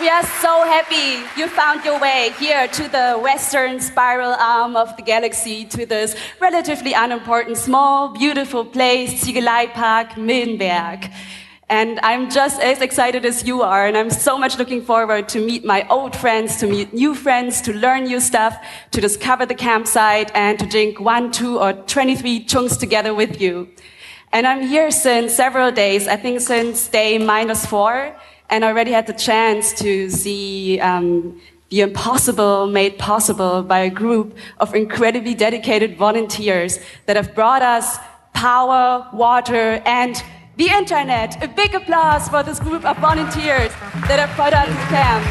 We are so happy you found your way here to the western spiral arm of the galaxy, to this relatively unimportant, small, beautiful place, Ziegeleipark Mindenberg. And I'm just as excited as you are, and I'm so much looking forward to meet my old friends, to meet new friends, to learn new stuff, to discover the campsite, and to drink 1, 2, or 23 chunks together with you. And I'm here since several days, I think since day -4, and already had the chance to see the impossible made possible by a group of incredibly dedicated volunteers that have brought us power, water, and the internet. A big applause for this group of volunteers that have brought us to camp.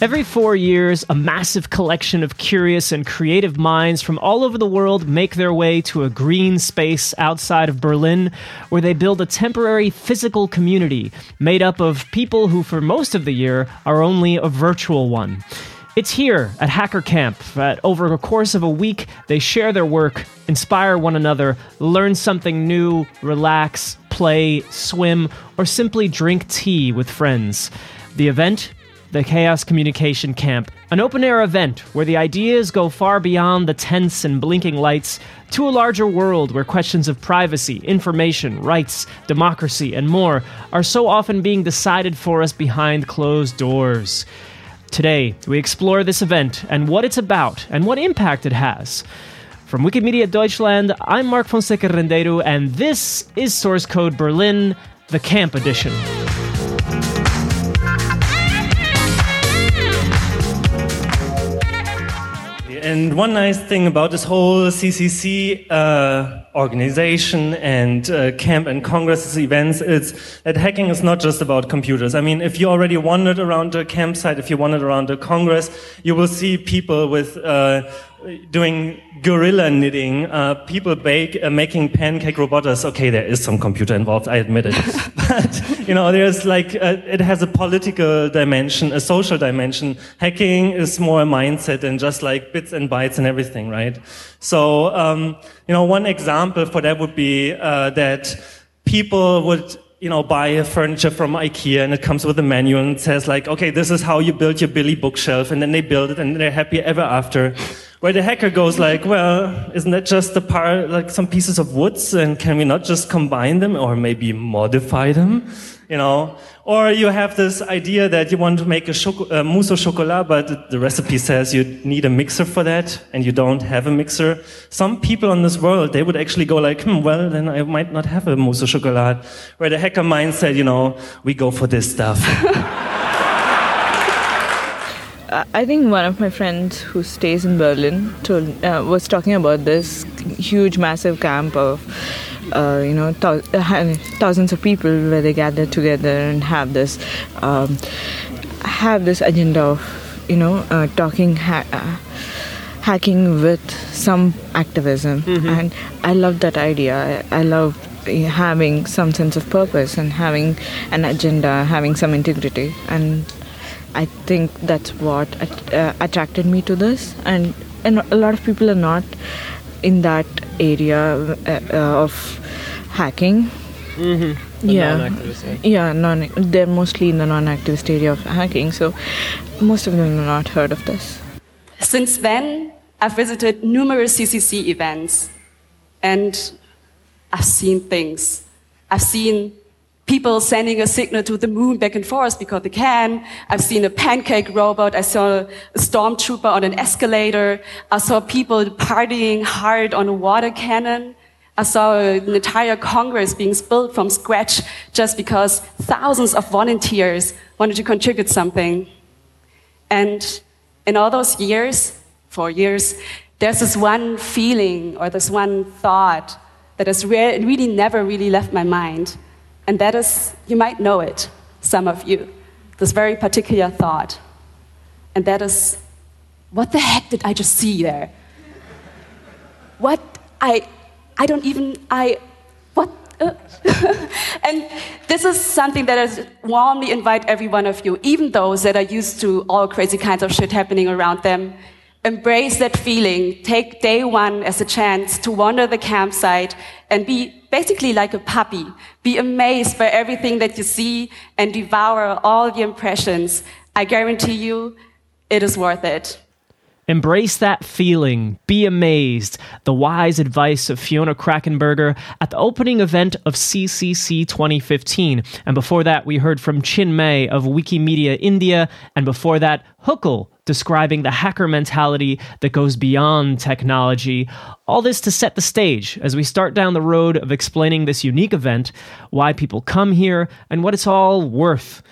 Every 4 years, a massive collection of curious and creative minds from all over the world make their way to a green space outside of Berlin, where they build a temporary physical community made up of people who, for most of the year, are only a virtual one. It's here at Hacker Camp that over the course of a week, they share their work, inspire one another, learn something new, relax, play, swim, or simply drink tea with friends. The event? The Chaos Communication Camp, an open-air event where the ideas go far beyond the tents and blinking lights to a larger world where questions of privacy, information, rights, democracy, and more are so often being decided for us behind closed doors. Today, we explore this event and what it's about and what impact it has. From Wikimedia Deutschland, I'm Mark Fonseca Rendeiro, and this is Source Code Berlin, the Camp Edition. And one nice thing about this whole CCC organization and camp and congresses events is that hacking is not just about computers. I mean, if you already wandered around a campsite, if you wandered around a congress, you will see people with doing gorilla knitting, people making pancake robotas. Okay, there is some computer involved, I admit it. But, you know, there's like, it has a political dimension, a social dimension. Hacking is more a mindset than just like bits and bytes and everything, right? So, you know, one example for that would be that people would, you know, buy furniture from IKEA and it comes with a manual and it says like, okay, this is how you build your Billy bookshelf, and then they build it and they're happy ever after. Where the hacker goes like, well, isn't that just a part, like some pieces of woods, and can we not just combine them or maybe modify them? You know, or you have this idea that you want to make a mousse au chocolat, but the recipe says you need a mixer for that, and you don't have a mixer. Some people on this world, they would actually go like, well, then I might not have a mousse au chocolat. Where the hacker mindset, you know, we go for this stuff. I think one of my friends who stays in Berlin was talking about this huge, massive camp of thousands of people where they gather together and have this agenda of, you know, hacking with some activism. Mm-hmm. And I love that idea. I love having some sense of purpose and having an agenda, having some integrity. And I think that's what attracted me to this. And a lot of people are not in that area of hacking. Mm-hmm. They're mostly in the non-activist area of hacking, so most of them have not heard of this. Since then, I've visited numerous CCC events, and I've seen things. I've seen people sending a signal to the moon back and forth because they can. I've seen a pancake robot. I saw a stormtrooper on an escalator. I saw people partying hard on a water cannon. I saw an entire Congress being built from scratch just because thousands of volunteers wanted to contribute something. And in all those years, 4 years, there's this one feeling or this one thought that has really never really left my mind. And that is, you might know it, some of you, this very particular thought. And that is, what the heck did I just see there? What, I don't even, I, what, And this is something that I warmly invite every one of you, even those that are used to all crazy kinds of shit happening around them, embrace that feeling, take day one as a chance to wander the campsite and be basically like a puppy. Be amazed by everything that you see and devour all the impressions. I guarantee you, it is worth it. Embrace that feeling. Be amazed. The wise advice of Fiona Krakenberger at the opening event of CCC 2015. And before that, we heard from Chinmay of Wikimedia India. And before that, Huckle, describing the hacker mentality that goes beyond technology. All this to set the stage as we start down the road of explaining this unique event, why people come here, and what it's all worth.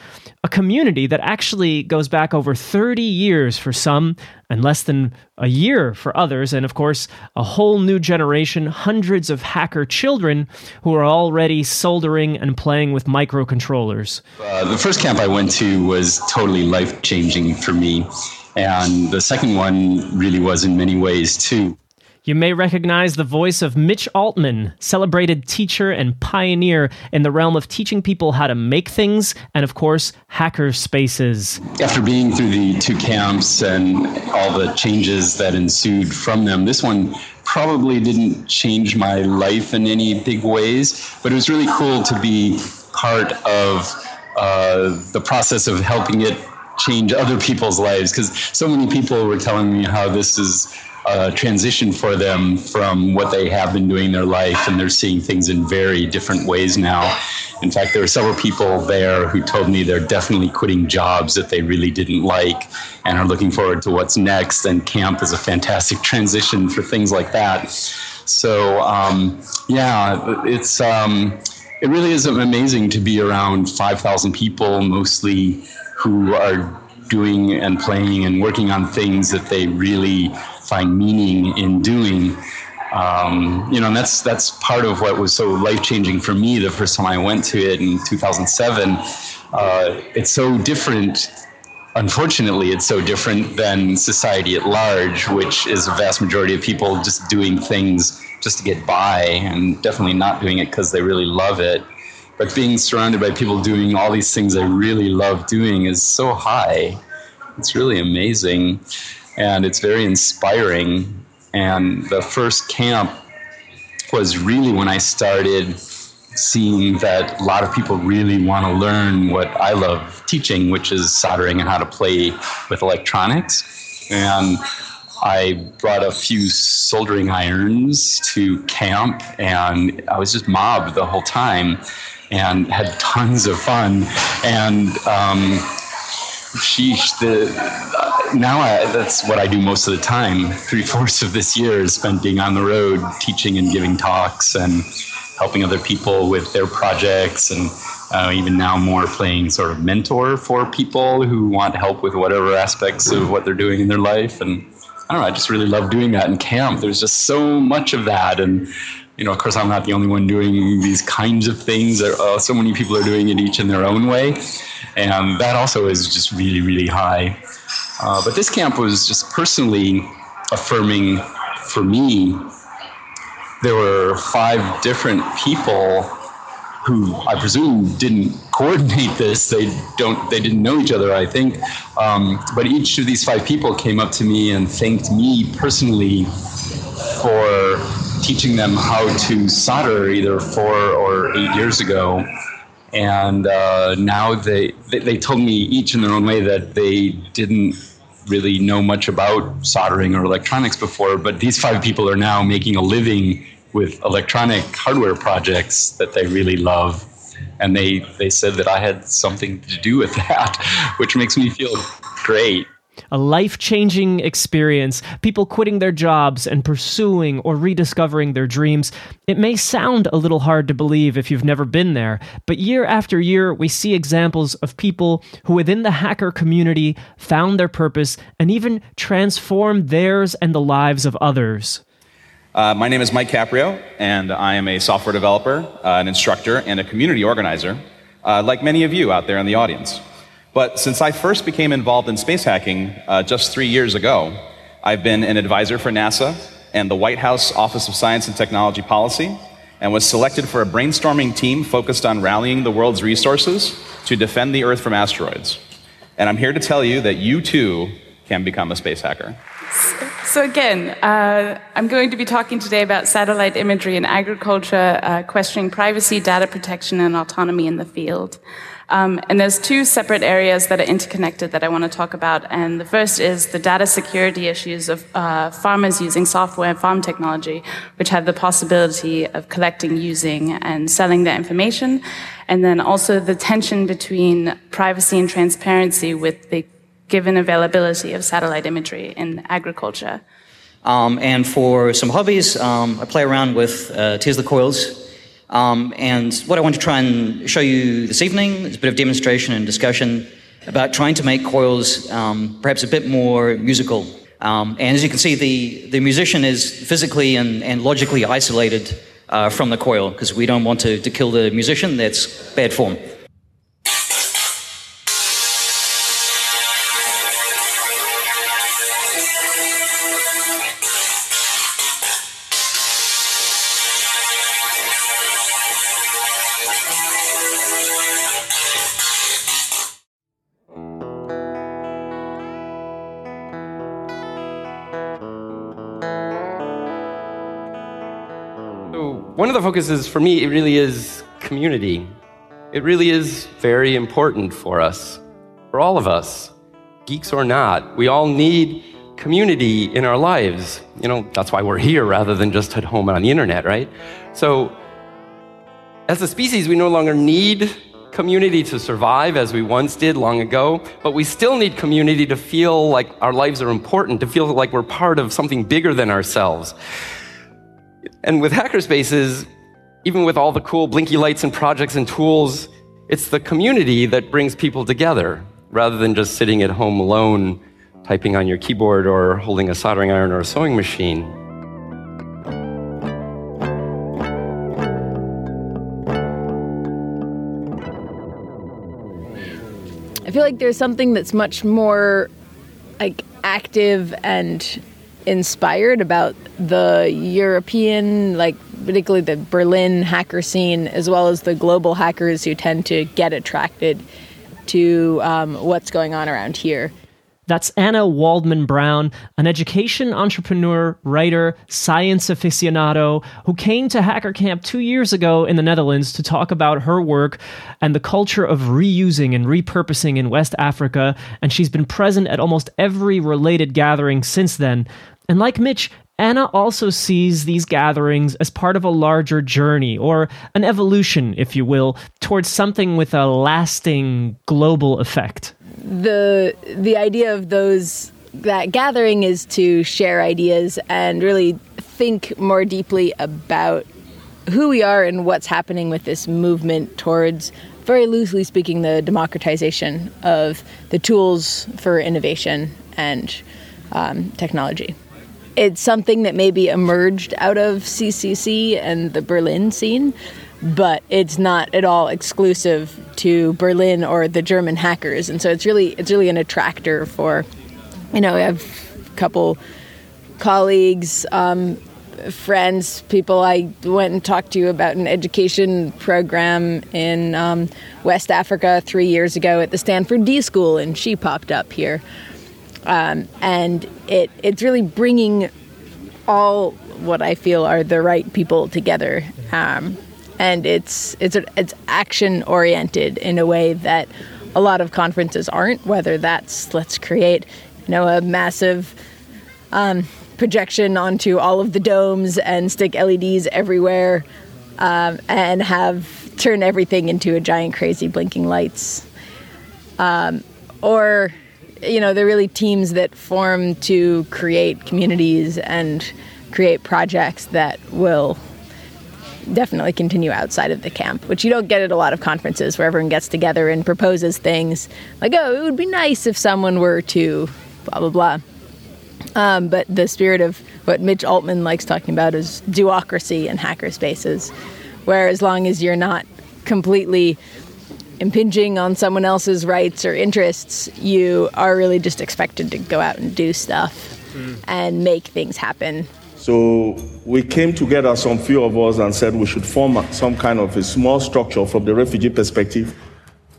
A community that actually goes back over 30 years for some, and less than a year for others, and of course, a whole new generation, hundreds of hacker children who are already soldering and playing with microcontrollers. The first camp I went to was totally life-changing for me, and the second one really was in many ways too. You may recognize the voice of Mitch Altman, celebrated teacher and pioneer in the realm of teaching people how to make things and, of course, hacker spaces. After being through the two camps and all the changes that ensued from them, this one probably didn't change my life in any big ways, but it was really cool to be part of the process of helping it change other people's lives, because so many people were telling me how this is transition for them from what they have been doing in their life, and they're seeing things in very different ways now. In fact, there were several people there who told me they're definitely quitting jobs that they really didn't like and are looking forward to what's next, and camp is a fantastic transition for things like that. So, yeah, it's it really is amazing to be around 5,000 people, mostly who are doing and playing and working on things that they really find meaning in doing, and that's part of what was so life-changing for me the first time I went to it in 2007. It's so different, unfortunately, it's so different than society at large, which is a vast majority of people just doing things just to get by and definitely not doing it because they really love it. But being surrounded by people doing all these things they really love doing is so high. It's really amazing. And it's very inspiring. And the first camp was really when I started seeing that a lot of people really want to learn what I love teaching, which is soldering and how to play with electronics. And I brought a few soldering irons to camp, and I was just mobbed the whole time and had tons of fun. And that's what I do most of the time. 3/4 of this year is spent being on the road, teaching and giving talks and helping other people with their projects, and even now more playing sort of mentor for people who want help with whatever aspects of what they're doing in their life. And I don't know, I just really love doing that in camp. There's just so much of that. And, you know, of course, I'm not the only one doing these kinds of things. So many people are doing it, each in their own way. And that also is just really, really high. But this camp was just personally affirming for me. There were 5 different people who I presume didn't coordinate this. They didn't know each other, I think. But each of these 5 people came up to me and thanked me personally for teaching them how to solder either 4 or 8 years ago. And now they told me each in their own way that they didn't really know much about soldering or electronics before, but these 5 people are now making a living with electronic hardware projects that they really love. And they said that I had something to do with that, which makes me feel great. A life-changing experience, people quitting their jobs and pursuing or rediscovering their dreams. It may sound a little hard to believe if you've never been there, but year after year, we see examples of people who within the hacker community found their purpose and even transformed theirs and the lives of others. My name is Mike Caprio, and I am a software developer, an instructor, and a community organizer, like many of you out there in the audience. But since I first became involved in space hacking just 3 years ago, I've been an advisor for NASA and the White House Office of Science and Technology Policy, and was selected for a brainstorming team focused on rallying the world's resources to defend the Earth from asteroids. And I'm here to tell you that you too can become a space hacker. So again, I'm going to be talking today about satellite imagery in agriculture, questioning privacy, data protection, and autonomy in the field. And there's two separate areas that are interconnected that I want to talk about. And the first is the data security issues of farmers using software and farm technology, which have the possibility of collecting, using, and selling their information. And then also the tension between privacy and transparency with the given availability of satellite imagery in agriculture. And for some hobbies, I play around with Tesla coils. And what I want to try and show you this evening is a bit of demonstration and discussion about trying to make coils perhaps a bit more musical. And as you can see, the musician is physically and logically isolated from the coil, because we don't want to kill the musician. That's bad form. One of the focuses for me, it really is community. It really is very important for us, for all of us, geeks or not. We all need community in our lives. You know, that's why we're here rather than just at home on the internet, right? So as a species, we no longer need community to survive as we once did long ago, but we still need community to feel like our lives are important, to feel like we're part of something bigger than ourselves. And with hackerspaces, even with all the cool blinky lights and projects and tools, it's the community that brings people together, rather than just sitting at home alone, typing on your keyboard or holding a soldering iron or a sewing machine. I feel like there's something that's much more like active and inspired about the European, like particularly the Berlin hacker scene, as well as the global hackers who tend to get attracted to what's going on around here. That's Anna Waldman-Brown, an education entrepreneur, writer, science aficionado, who came to Hacker Camp 2 years ago in the Netherlands to talk about her work and the culture of reusing and repurposing in West Africa, and she's been present at almost every related gathering since then. And like Mitch, Anna also sees these gatherings as part of a larger journey, or an evolution, if you will, towards something with a lasting global effect. The idea of that gathering is to share ideas and really think more deeply about who we are and what's happening with this movement towards, very loosely speaking, the democratization of the tools for innovation and technology. It's something that maybe emerged out of CCC and the Berlin scene, but it's not at all exclusive to Berlin or the German hackers. And so it's really an attractor for, you know, I have a couple colleagues, friends, people I went and talked to about an education program in West Africa 3 years ago at the Stanford D School, and she popped up here. And it's really bringing all what I feel are the right people together, and it's action oriented in a way that a lot of conferences aren't. Whether that's let's create, you know, a massive projection onto all of the domes and stick LEDs everywhere, and turn everything into a giant crazy blinking lights, or you know, they're really teams that form to create communities and create projects that will definitely continue outside of the camp, which you don't get at a lot of conferences where everyone gets together and proposes things like, oh, it would be nice if someone were to blah, blah, blah. But the spirit of what Mitch Altman likes talking about is duocracy and hackerspaces, where as long as you're not completely impinging on someone else's rights or interests, you are really just expected to go out and do stuff and make things happen. So we came together, some few of us, and said we should form some kind of a small structure from the refugee perspective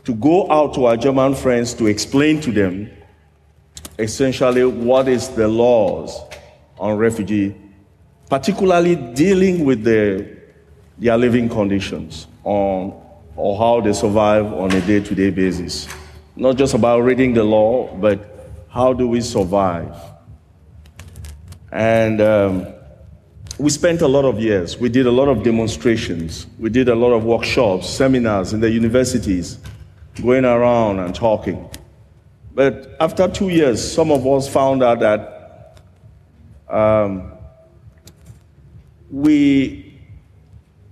to go out to our German friends to explain to them essentially what is the laws on refugee, particularly dealing with their living conditions or how they survive on a day-to-day basis. Not just about reading the law, but how do we survive? And we spent a lot of years. We did a lot of demonstrations. We did a lot of workshops, seminars in the universities, going around and talking. But after 2 years, some of us found out that we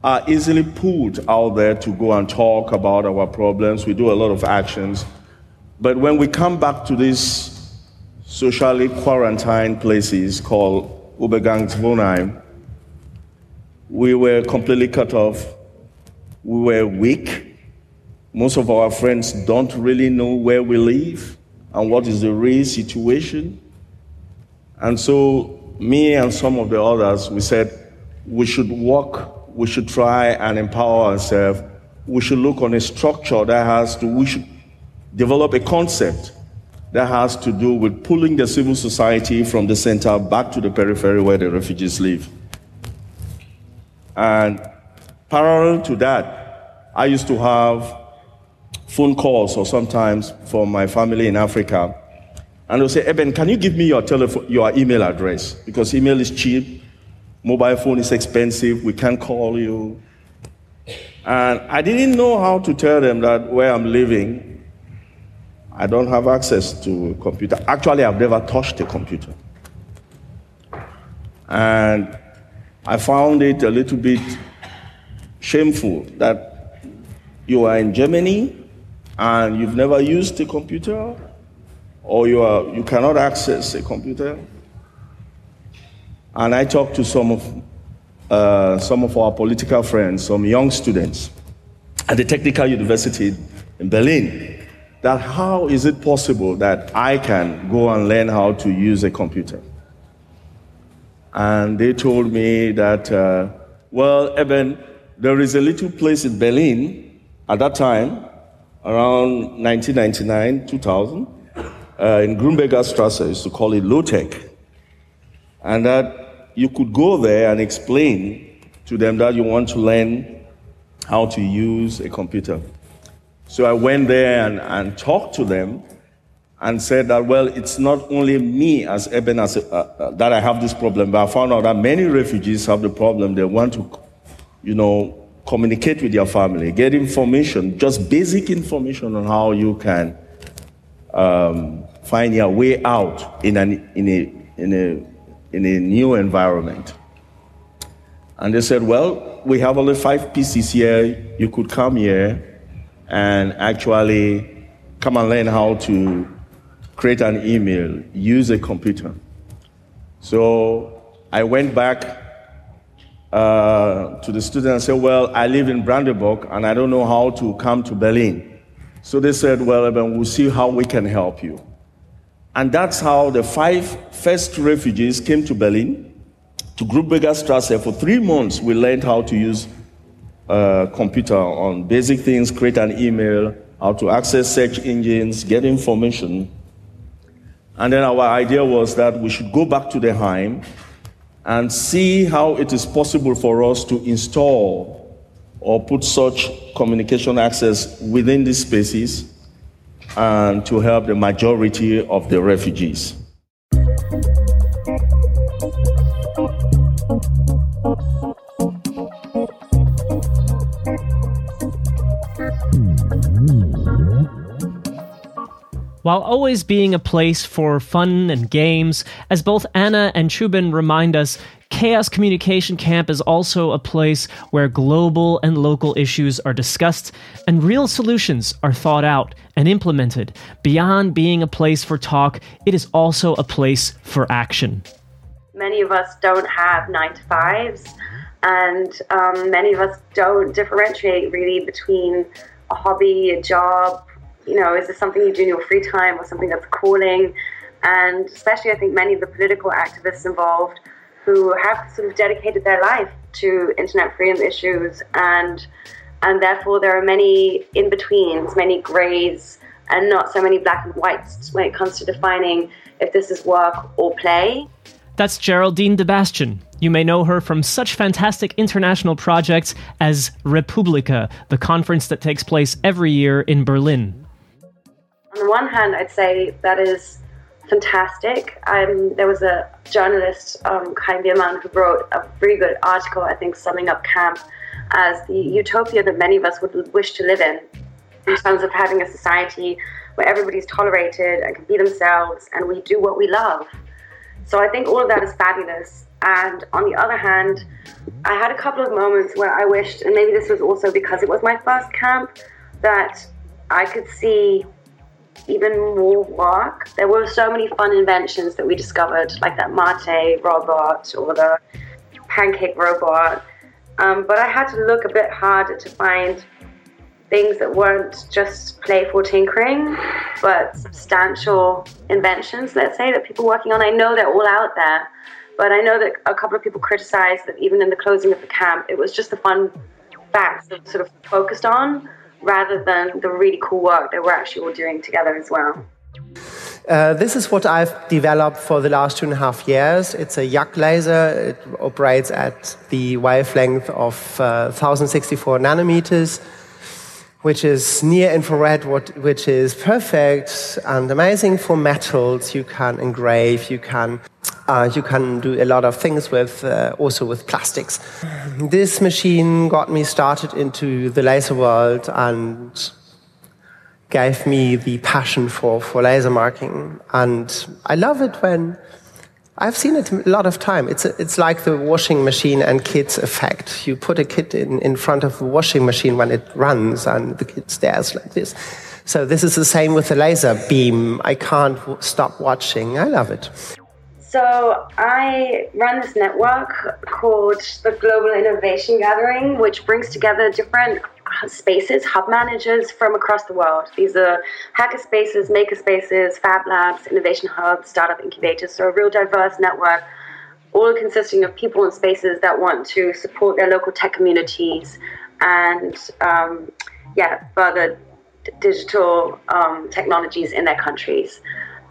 are easily pulled out there to go and talk about our problems. We do a lot of actions. But when we come back to this socially quarantined places called Übergangswohnheim, we were completely cut off. We were weak. Most of our friends don't really know where we live and what is the real situation. And so me and some of the others, we said we should work, we should try and empower ourselves. We should look on a structure we should develop a concept that has to do with pulling the civil society from the center back to the periphery where the refugees live. And parallel to that, I used to have phone calls or sometimes from my family in Africa. And they'll say, Eben, can you give me your email address? Because email is cheap, mobile phone is expensive, we can't call you. And I didn't know how to tell them that where I'm living, I don't have access to a computer. Actually, I've never touched a computer. And I found it a little bit shameful that you are in Germany and you've never used a computer, or you cannot access a computer. And I talked to some of our political friends, some young students at the Technical University in Berlin, that how is it possible that I can go and learn how to use a computer? And they told me that, well, Eben, there is a little place in Berlin at that time, around 1999, 2000, in Grunberger Strasse, I used to call it low-tech, and that you could go there and explain to them that you want to learn how to use a computer. So I went there and talked to them and said that, well, it's not only me as Eben that I have this problem, but I found out that many refugees have the problem. They want to, communicate with their family, get information, just basic information on how you can find your way out in a new environment. And they said, well, we have only 5 PCs here. You could come here and actually come and learn how to create an email, use a computer. So I went back to the student and said, well, I live in Brandenburg and I don't know how to come to Berlin. So they said, well, Eben, we'll see how we can help you. And that's how the 5 first refugees came to Berlin, to Grunberger Strasse. For 3 months, we learned how to use computer on basic things, create an email, how to access search engines, get information. And then our idea was that we should go back to the Heim and see how it is possible for us to install or put such communication access within these spaces and to help the majority of the refugees. While always being a place for fun and games, as both Anna and Chubin remind us, Chaos Communication Camp is also a place where global and local issues are discussed and real solutions are thought out and implemented. Beyond being a place for talk, it is also a place for action. Many of us don't have 9-to-5s, and many of us don't differentiate really between a hobby, a job. Is this something you do in your free time or something that's calling? And especially I think many of the political activists involved who have sort of dedicated their life to internet freedom issues, and therefore there are many in-betweens, many grays, and not so many black and whites when it comes to defining if this is work or play. That's Geraldine de Bastion. You may know her from such fantastic international projects as Republika, the conference that takes place every year in Berlin. On the one hand, I'd say that is fantastic. There was a journalist, Kain Biermann, who wrote a very good article, I think, summing up camp as the utopia that many of us would wish to live in terms of having a society where everybody's tolerated and can be themselves and we do what we love. So I think all of that is fabulous. And on the other hand, I had a couple of moments where I wished, and maybe this was also because it was my first camp, that I could see even more work. There were so many fun inventions that we discovered, like that mate robot or the pancake robot. But I had to look a bit harder to find things that weren't just playful tinkering, but substantial inventions, let's say, that people working on. I know they're all out there, but I know that a couple of people criticized that even in the closing of the camp, it was just the fun facts that sort of focused on, rather than the really cool work that we're actually all doing together as well. This is what I've developed for the last 2.5 years. It's a YAC laser. It operates at the wavelength of 1064 nanometers, which is near infrared, which is perfect and amazing for metals. You can engrave, you can do a lot of things with, also with plastics. This machine got me started into the laser world and gave me the passion for laser marking. And I love it when I've seen it a lot of time. It's like the washing machine and kids effect. You put a kid in front of the washing machine when it runs and the kid stares like this. So this is the same with the laser beam. I can't stop watching. I love it. So I run this network called the Global Innovation Gathering, which brings together different spaces, hub managers from across the world. These are hackerspaces, makerspaces, fab labs, innovation hubs, startup incubators, so a real diverse network, all consisting of people and spaces that want to support their local tech communities and further digital technologies in their countries.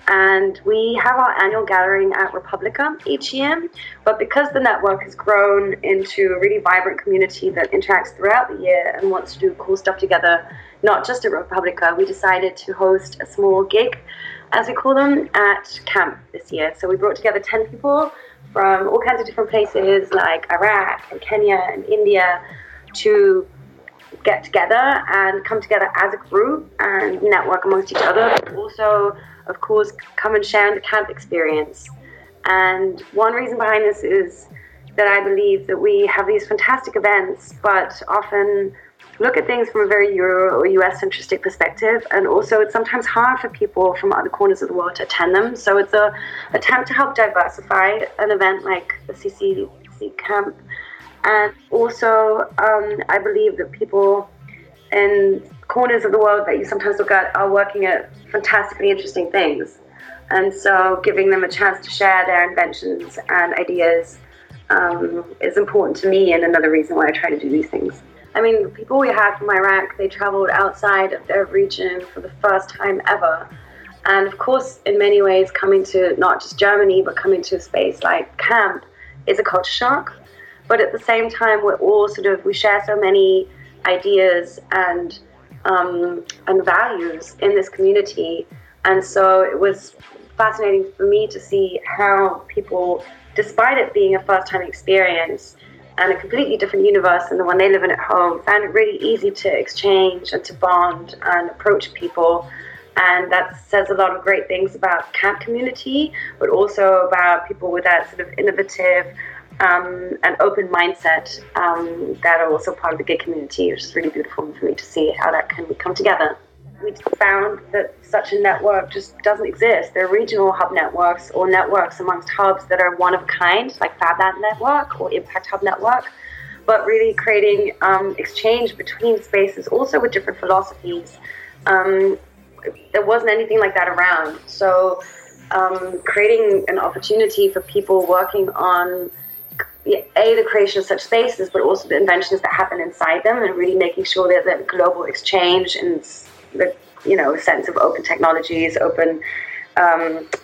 And we have our annual gathering at Republika each year, but because the network has grown into a really vibrant community that interacts throughout the year and wants to do cool stuff together, not just at Republika, we decided to host a small gig, as we call them, at camp this year. So we brought together 10 people from all kinds of different places like Iraq and Kenya and India to get together and come together as a group and network amongst each other, but also, of course, come and share in the camp experience. And one reason behind this is that I believe that we have these fantastic events, but often look at things from a very Euro or US centristic perspective. And also it's sometimes hard for people from other corners of the world to attend them. So it's an attempt to help diversify an event like the CCC camp. And also I believe that people in corners of the world that you sometimes look at are working at fantastically interesting things, and so giving them a chance to share their inventions and ideas is important to me, and another reason why I try to do these things. I mean, people we had from Iraq, they traveled outside of their region for the first time ever, and of course in many ways coming to not just Germany but coming to a space like camp is a culture shock, but at the same time we're all we share so many ideas and values in this community. And so it was fascinating for me to see how people, despite it being a first-time experience and a completely different universe than the one they live in at home, found it really easy to exchange and to bond and approach people. And that says a lot of great things about camp community, but also about people with that sort of innovative an open mindset that are also part of the gig community, which is really beautiful for me to see how that can come together. We found that such a network just doesn't exist. There are regional hub networks or networks amongst hubs that are one of a kind, like Fab Lab Network or Impact Hub Network, but really creating exchange between spaces, also with different philosophies. There wasn't anything like that around. So creating an opportunity for people working on A, the creation of such spaces, but also the inventions that happen inside them, and really making sure that the global exchange and the, you know, sense of open technologies, open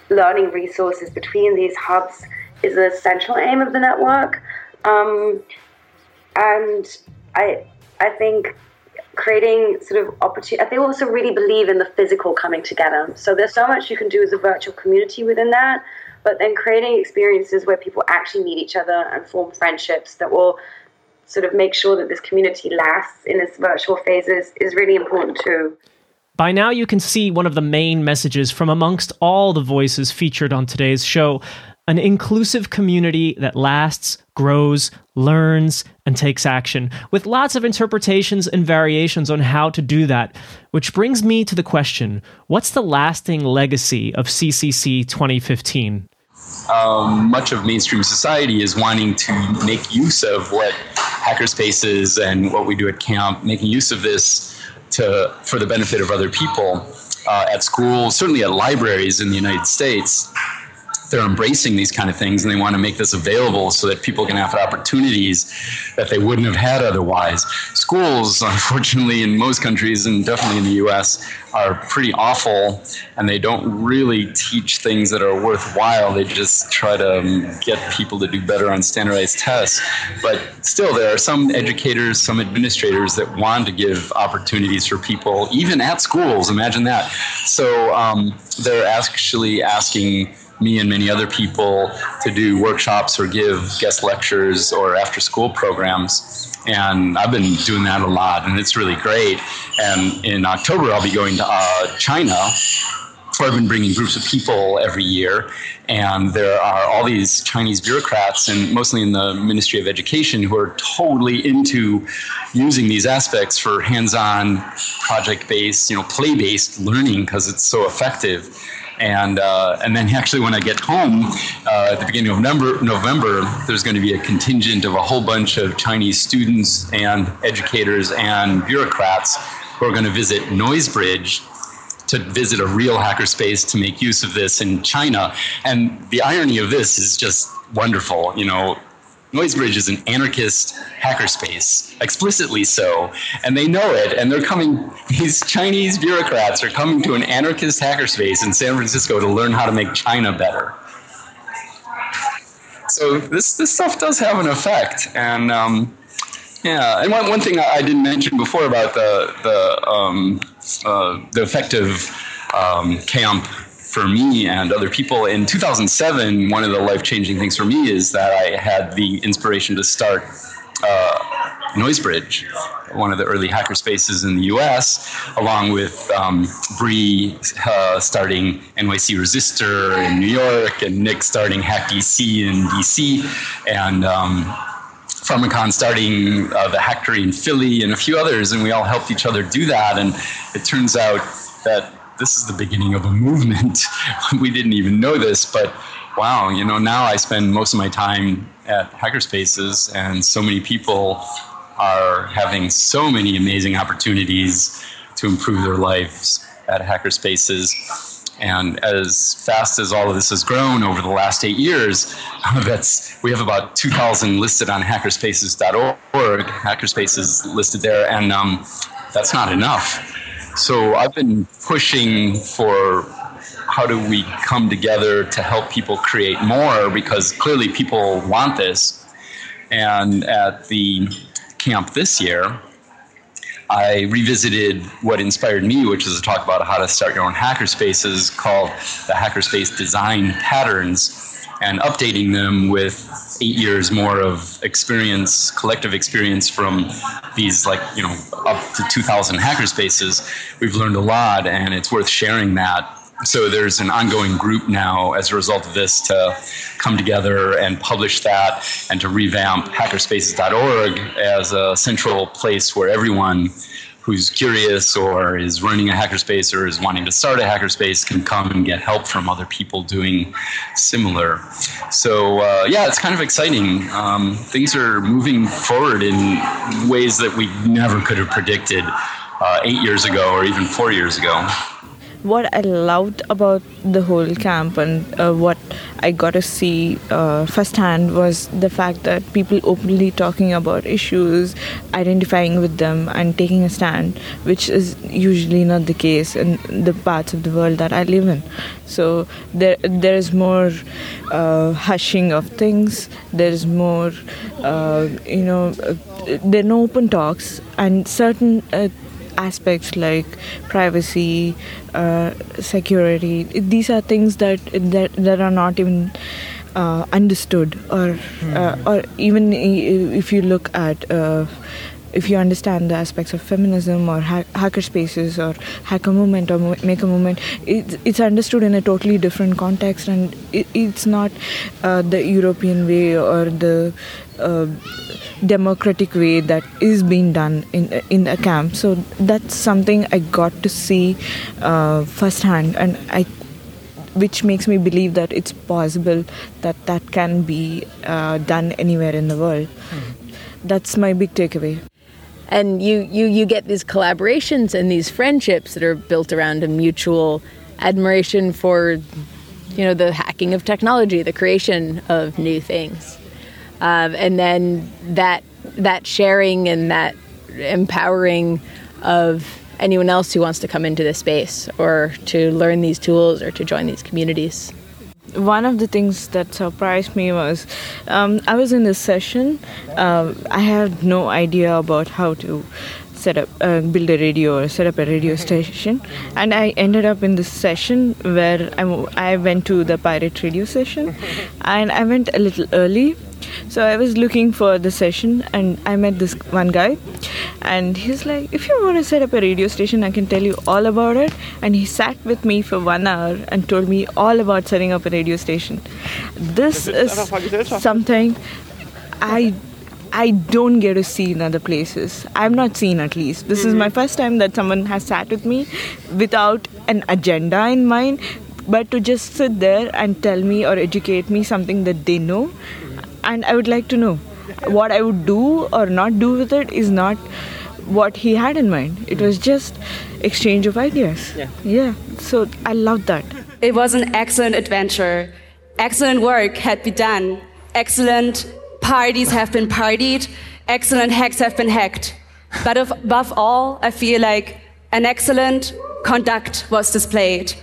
learning resources between these hubs is a central aim of the network. And I think creating sort of opportunity, they also really believe in the physical coming together. So there's so much you can do as a virtual community within that, but then creating experiences where people actually meet each other and form friendships that will sort of make sure that this community lasts in its virtual phases is really important too. By now you can see one of the main messages from amongst all the voices featured on today's show, an inclusive community that lasts, grows, learns, and takes action, with lots of interpretations and variations on how to do that. Which brings me to the question, what's the lasting legacy of CCC 2015? Much of mainstream society is wanting to make use of what hackerspaces and what we do at camp, making use of this for the benefit of other people at schools, certainly at libraries in the United States. They're embracing these kind of things, and they want to make this available so that people can have opportunities that they wouldn't have had otherwise. Schools, unfortunately, in most countries, and definitely in the U.S., are pretty awful, and they don't really teach things that are worthwhile. They just try to get people to do better on standardized tests. But still, there are some educators, some administrators that want to give opportunities for people, even at schools. Imagine that. So they're actually asking me and many other people to do workshops or give guest lectures or after-school programs. And I've been doing that a lot, and it's really great. And in October, I'll be going to China. I've been bringing groups of people every year, and there are all these Chinese bureaucrats, and mostly in the Ministry of Education, who are totally into using these aspects for hands-on, project-based, play-based learning because it's so effective. And then actually when I get home at the beginning of November, there's going to be a contingent of a whole bunch of Chinese students and educators and bureaucrats who are going to visit Noisebridge to visit a real hackerspace to make use of this in China. And the irony of this is just wonderful. Noisebridge is an anarchist hackerspace, explicitly so, and they know it, and they're coming, these Chinese bureaucrats are coming to an anarchist hackerspace in San Francisco to learn how to make China better. So this stuff does have an effect, and and one thing I didn't mention before about the effect of camp for me and other people. In 2007, one of the life-changing things for me is that I had the inspiration to start Noisebridge, one of the early hackerspaces in the U.S., along with Bree starting NYC Resistor in New York, and Nick starting HackDC in D.C., and Pharmacon starting the Hackery in Philly, and a few others, and we all helped each other do that. And it turns out that this is the beginning of a movement. We didn't even know this, but wow, now I spend most of my time at hackerspaces, and so many people are having so many amazing opportunities to improve their lives at hackerspaces. And as fast as all of this has grown over the last 8 years, we have about 2,000 listed on hackerspaces.org, hackerspaces listed there, and that's not enough. So I've been pushing for how do we come together to help people create more, because clearly people want this. And at the camp this year, I revisited what inspired me, which is a talk about how to start your own hackerspaces called the Hackerspace Design Patterns, and updating them with 8 years more of experience, collective experience from these up to 2,000 hackerspaces. We've learned a lot, and it's worth sharing that. So there's an ongoing group now as a result of this to come together and publish that, and to revamp hackerspaces.org as a central place where everyone who's curious or is running a hackerspace or is wanting to start a hackerspace can come and get help from other people doing similar. So it's kind of exciting. Things are moving forward in ways that we never could have predicted 8 years ago or even 4 years ago. what I loved about the whole camp and what I got to see firsthand was the fact that people openly talking about issues, identifying with them and taking a stand, which is usually not the case in the parts of the world that I live in. So there is more hushing of things, there is more, there are no open talks, and certain aspects like privacy, security, these are things that are not even understood, or even if you look at if you understand the aspects of feminism or hacker spaces or hacker movement or maker movement, it's understood in a totally different context, and it's not the European way or the democratic way that is being done in a camp. So that's something I got to see firsthand, and which makes me believe that it's possible that can be done anywhere in the world. That's my big takeaway. And you get these collaborations and these friendships that are built around a mutual admiration for, the hacking of technology, the creation of new things. And then that sharing and that empowering of anyone else who wants to come into this space or to learn these tools or to join these communities. One of the things that surprised me was I was in this session. I had no idea about how to build a radio or set up a radio station, and I ended up in this session where I went to the pirate radio session, and I went a little early. So I was looking for the session, and I met this one guy, and he's like, if you want to set up a radio station, I can tell you all about it. And he sat with me for 1 hour and told me all about setting up a radio station. This is something I don't get to see in other places. I've not seen, at least. This is my first time that someone has sat with me without an agenda in mind, but to just sit there and tell me or educate me something that they know. And I would like to know. What I would do or not do with it is not what he had in mind. It was just exchange of ideas. Yeah. So I loved that. It was an excellent adventure. Excellent work had been done. Excellent parties have been partied. Excellent hacks have been hacked. But above all, I feel like an excellent conduct was displayed.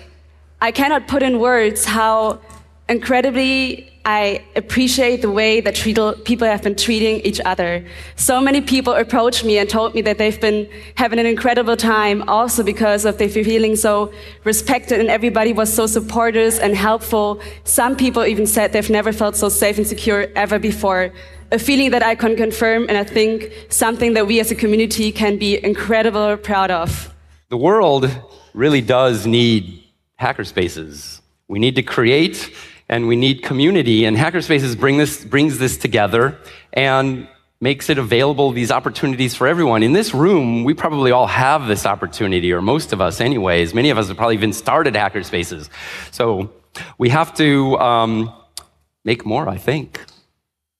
I cannot put in words how incredibly I appreciate the way that people have been treating each other. So many people approached me and told me that they've been having an incredible time, also because of they feeling so respected and everybody was so supportive and helpful. Some people even said they've never felt so safe and secure ever before. A feeling that I can confirm, and I think something that we as a community can be incredibly proud of. The world really does need hackerspaces. We need to create, and we need community, and hackerspaces brings this together and makes it available, these opportunities for everyone. In this room, we probably all have this opportunity, or most of us anyways. Many of us have probably even started hackerspaces. So we have to make more, I think.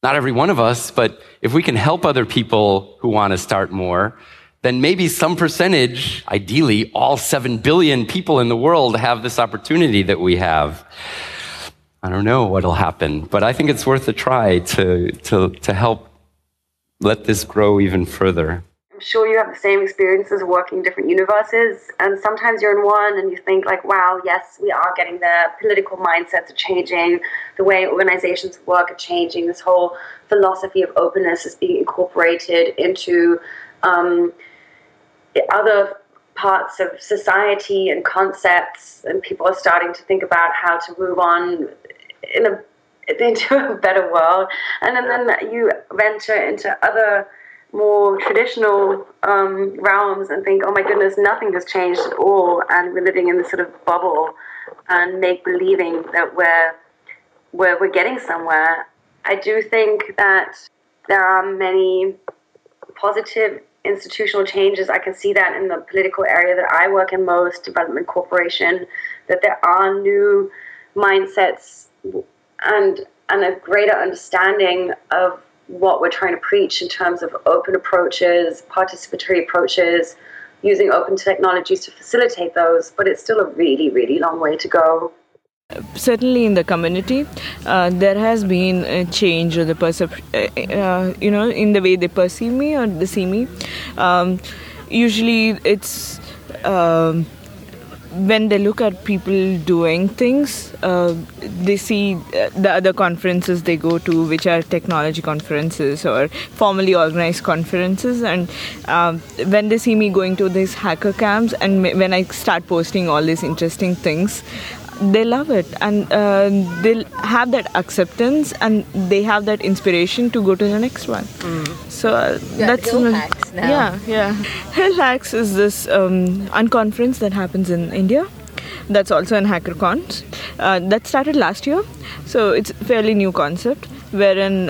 Not every one of us, but if we can help other people who want to start more, then maybe some percentage, ideally all 7 billion people in the world, have this opportunity that we have. I don't know what'll happen, but I think it's worth a try to help let this grow even further. I'm sure you have the same experiences working in different universes, and sometimes you're in one and you think like, wow, yes, we are getting there. Political mindsets are changing, the way organizations work are changing, this whole philosophy of openness is being incorporated into other parts of society and concepts, and people are starting to think about how to move on into a better world. And then you venture into other more traditional realms and think, oh my goodness, nothing has changed at all, and we're living in this sort of bubble and make-believing that we're getting somewhere. I do think that there are many positive institutional changes. I can see that in the political area that I work in most, development corporation, that there are new mindsets and a greater understanding of what we're trying to preach in terms of open approaches, participatory approaches, using open technologies to facilitate those, but it's still a really, really long way to go. Certainly in the community, there has been a change in the in the way they perceive me or they see me. Usually it's when they look at people doing things, they see the other conferences they go to, which are technology conferences or formally organized conferences. And when they see me going to these hacker camps and when I start posting all these interesting things, they love it, and they have that acceptance and they have that inspiration to go to the next one. Mm. So that's Hill Hacks now. Yeah. Hill Hacks is this unconference that happens in India. That's also in HackerCon. That started last year, so it's a fairly new concept wherein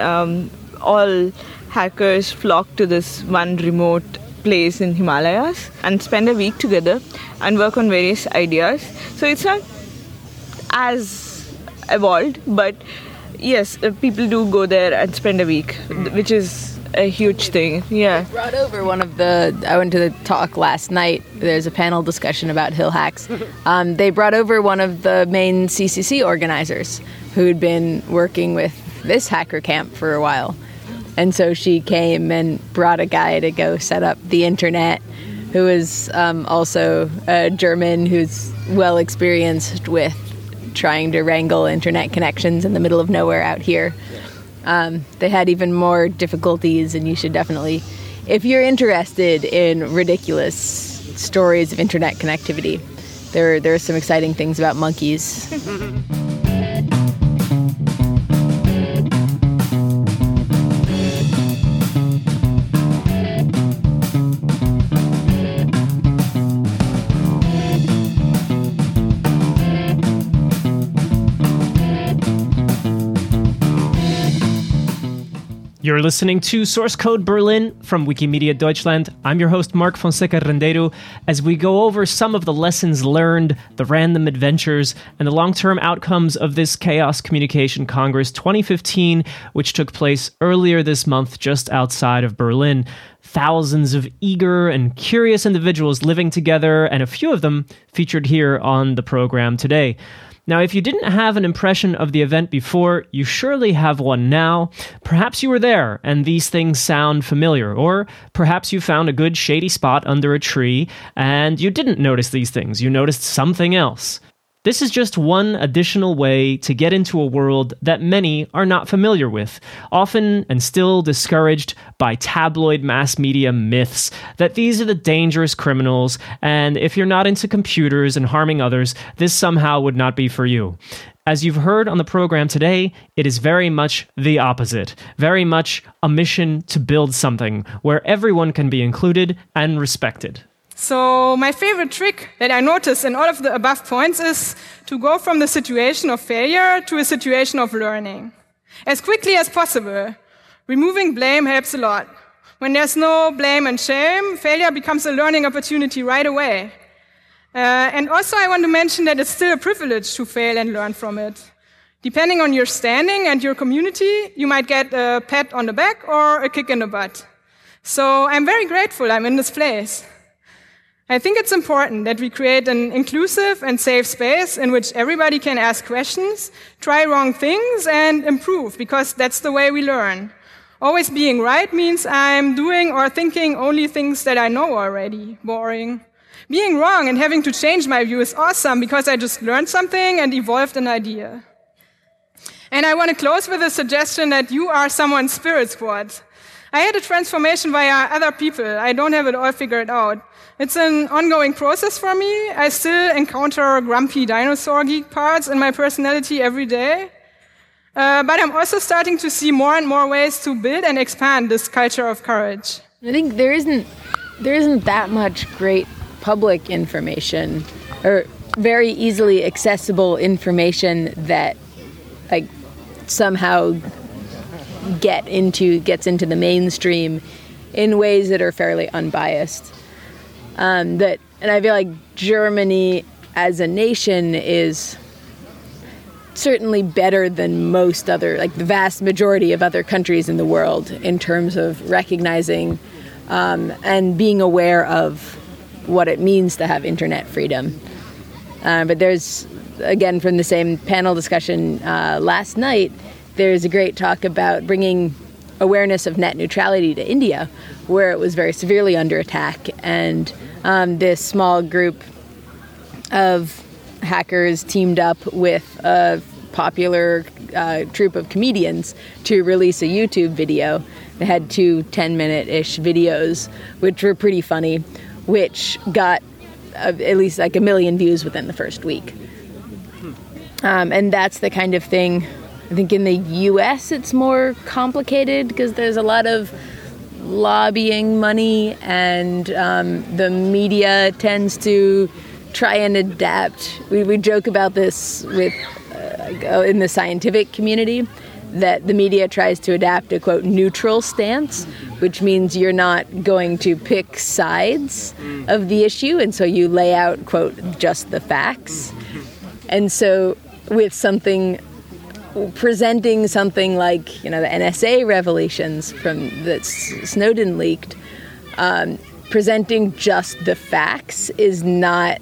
all hackers flock to this one remote place in Himalayas and spend a week together and work on various ideas. So it's not as evolved, but yes, people do go there and spend a week, which is a huge thing. Yeah, I brought over I went to the talk last night. There's a panel discussion about Hill Hacks. They brought over one of the main CCC organizers who'd been working with this hacker camp for a while, and so she came and brought a guy to go set up the internet, who is also a German who's well experienced with trying to wrangle internet connections in the middle of nowhere out here. They had even more difficulties, and you should definitely, if you're interested in ridiculous stories of internet connectivity, there are some exciting things about monkeys. You're listening to Source Code Berlin from Wikimedia Deutschland. I'm your host, Mark Fonseca Rendeiro, as we go over some of the lessons learned, the random adventures, and the long-term outcomes of this Chaos Communication Congress 2015, which took place earlier this month just outside of Berlin. Thousands of eager and curious individuals living together, and a few of them featured here on the program today. Now, if you didn't have an impression of the event before, you surely have one now. Perhaps you were there and these things sound familiar, or perhaps you found a good shady spot under a tree and you didn't notice these things. You noticed something else. This is just one additional way to get into a world that many are not familiar with, often and still discouraged by tabloid mass media myths that these are the dangerous criminals, and if you're not into computers and harming others, this somehow would not be for you. As you've heard on the program today, it is very much the opposite, very much a mission to build something where everyone can be included and respected. So my favorite trick that I noticed in all of the above points is to go from the situation of failure to a situation of learning as quickly as possible. Removing blame helps a lot. When there's no blame and shame, failure becomes a learning opportunity right away. And also I want to mention that it's still a privilege to fail and learn from it. Depending on your standing and your community, you might get a pat on the back or a kick in the butt. So I'm very grateful I'm in this place. I think it's important that we create an inclusive and safe space in which everybody can ask questions, try wrong things, and improve, because that's the way we learn. Always being right means I'm doing or thinking only things that I know already. Boring. Being wrong and having to change my view is awesome, because I just learned something and evolved an idea. And I want to close with a suggestion that you are someone's spirit squad. I had a transformation via other people. I don't have it all figured out. It's an ongoing process for me. I still encounter grumpy dinosaur geek parts in my personality every day. But I'm also starting to see more and more ways to build and expand this culture of courage. I think there isn't that much great public information or very easily accessible information that somehow gets into the mainstream in ways that are fairly unbiased. And I feel like Germany as a nation is certainly better than most other, the vast majority of other countries in the world in terms of recognizing and being aware of what it means to have internet freedom. But there's, again, from the same panel discussion last night, there's a great talk about bringing awareness of net neutrality to India, where it was very severely under attack. And this small group of hackers teamed up with a popular troupe of comedians to release a YouTube video. They had two 10-minute-ish videos, which were pretty funny, which got at least like 1 million views within the first week. And that's the kind of thing. I think in the U.S. it's more complicated because there's a lot of lobbying money, and the media tends to try and adapt. We joke about this with in the scientific community that the media tries to adapt a, quote, neutral stance, which means you're not going to pick sides of the issue, and so you lay out, quote, just the facts. And so with something... presenting something like, you know, the NSA revelations from that Snowden leaked, presenting just the facts is not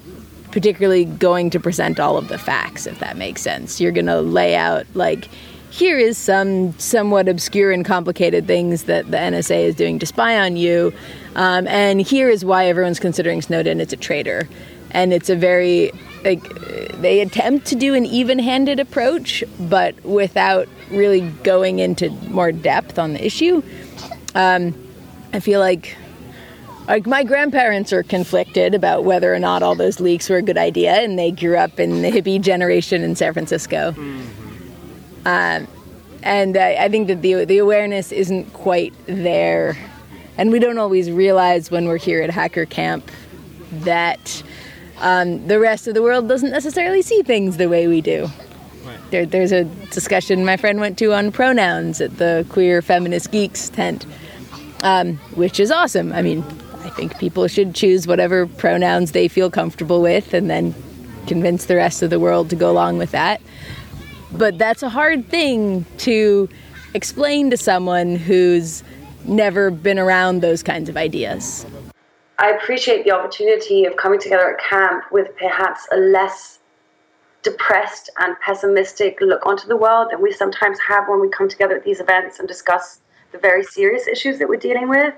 particularly going to present all of the facts, if that makes sense. You're going to lay out, like, here is some somewhat obscure and complicated things that the NSA is doing to spy on you, and here is why everyone's considering Snowden as a traitor. And it's a very... they attempt to do an even-handed approach, but without really going into more depth on the issue. I feel like my grandparents are conflicted about whether or not all those leaks were a good idea, and they grew up in the hippie generation in San Francisco. And I think that the awareness isn't quite there. And we don't always realize when we're here at Hacker Camp that... the rest of the world doesn't necessarily see things the way we do. Right. There's a discussion my friend went to on pronouns at the Queer Feminist Geeks tent, which is awesome. I mean, I think people should choose whatever pronouns they feel comfortable with and then convince the rest of the world to go along with that. But that's a hard thing to explain to someone who's never been around those kinds of ideas. I appreciate the opportunity of coming together at camp with perhaps a less depressed and pessimistic look onto the world than we sometimes have when we come together at these events and discuss the very serious issues that we're dealing with,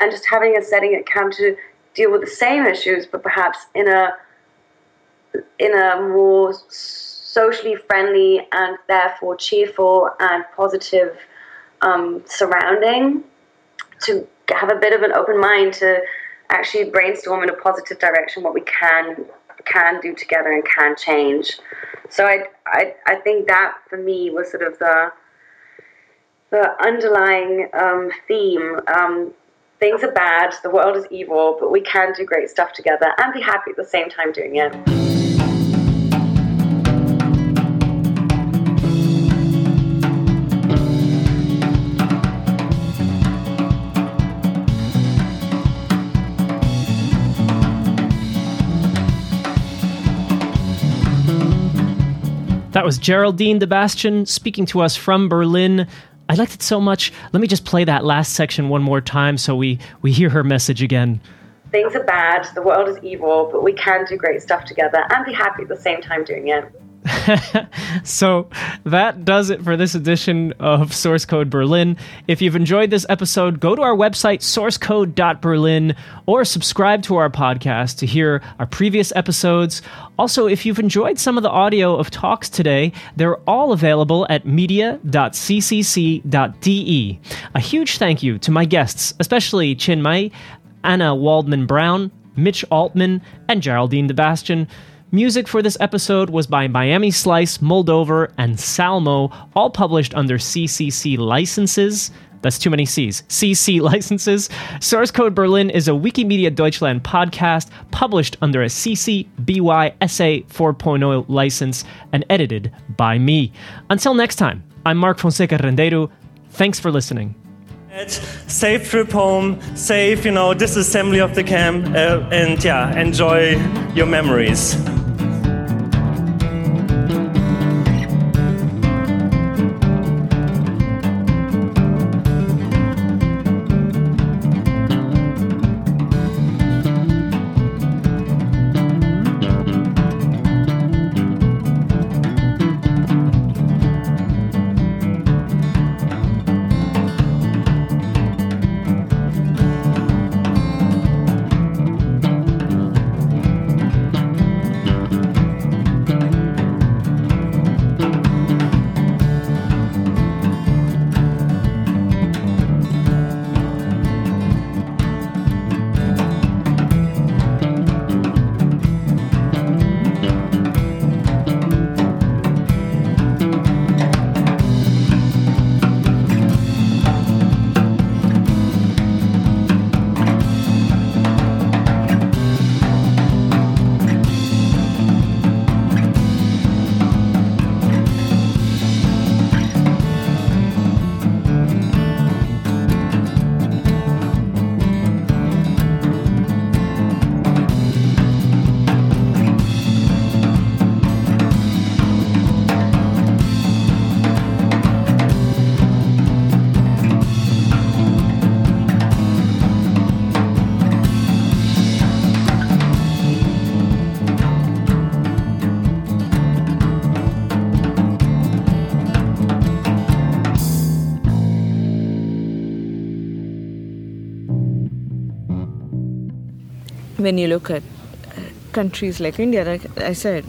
and just having a setting at camp to deal with the same issues, but perhaps in a more socially friendly and therefore cheerful and positive surrounding, to have a bit of an open mind to actually brainstorm in a positive direction what we can do together and can change. So I think that for me was sort of the underlying theme. Things are bad, the world is evil, but we can do great stuff together and be happy at the same time doing it. That was Geraldine de Bastion speaking to us from Berlin. I liked it so much. Let me just play that last section one more time so we hear her message again. Things are bad, the world is evil, but we can do great stuff together and be happy at the same time doing it. So that does it for this edition of Source Code Berlin. If you've enjoyed this episode, go to our website, sourcecode.berlin, or subscribe to our podcast to hear our previous episodes. Also, if you've enjoyed some of the audio of talks today, they're all available at media.ccc.de. A huge thank you to my guests, especially Chinmay, Anna Waldman-Brown, Mitch Altman, and Geraldine de Bastion. Music for this episode was by Miami Slice, Moldover, and Salmo, all published under CCC licenses. That's too many C's. CC licenses. Source Code Berlin is a Wikimedia Deutschland podcast published under a CC BY SA 4.0 license and edited by me. Until next time, I'm Mark Fonseca Rendeiro. Thanks for listening. Safe trip home, safe, disassembly of the camp, and enjoy your memories. when you look at countries like India, like I said,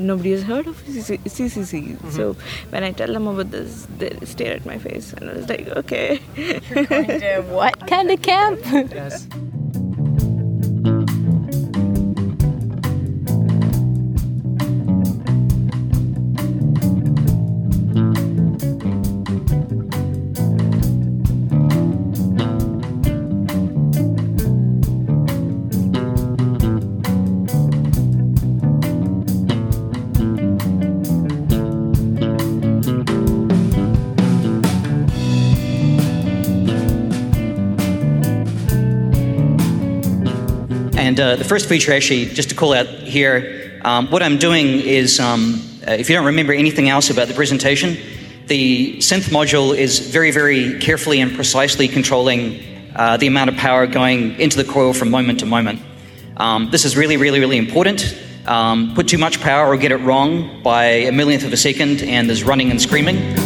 nobody has heard of CCC. Mm-hmm. So when I tell them about this, they stare at my face, and I was like, okay. You're going to what kind of camp? Yes. And the first feature, actually, just to call out here, what I'm doing is, if you don't remember anything else about the presentation, the synth module is very, very carefully and precisely controlling the amount of power going into the coil from moment to moment. This is really, really, really important. Put too much power or get it wrong by a millionth of a second, and there's running and screaming.